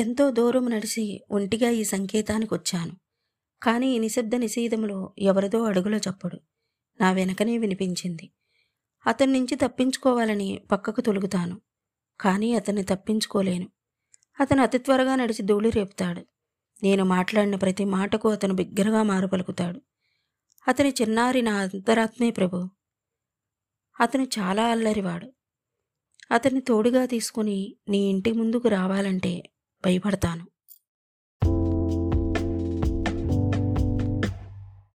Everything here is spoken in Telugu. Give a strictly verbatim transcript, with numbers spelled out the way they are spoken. ఎంతో దూరం నడిచి ఒంటిగా ఈ సంకేతానికి వచ్చాను. కానీ ఈ నిశ్శబ్ద నిశీధములో ఎవరిదో అడుగుల చప్పుడు నా వెనకనే వినిపించింది. అతని నుంచి తప్పించుకోవాలని పక్కకు తొలుగుతాను, కానీ అతన్ని తప్పించుకోలేను. అతను అతి త్వరగా నడిచి ధూళి రేపుతాడు. నేను మాట్లాడిన ప్రతి మాటకు అతను బిగ్గరగా మారు పలుకుతాడు. అతని చిన్నారి నా అంతరాత్మే ప్రభు. అతను చాలా అల్లరివాడు. అతన్ని తోడుగా తీసుకుని నీ ఇంటి ముందుకు రావాలంటే భయపడతాను.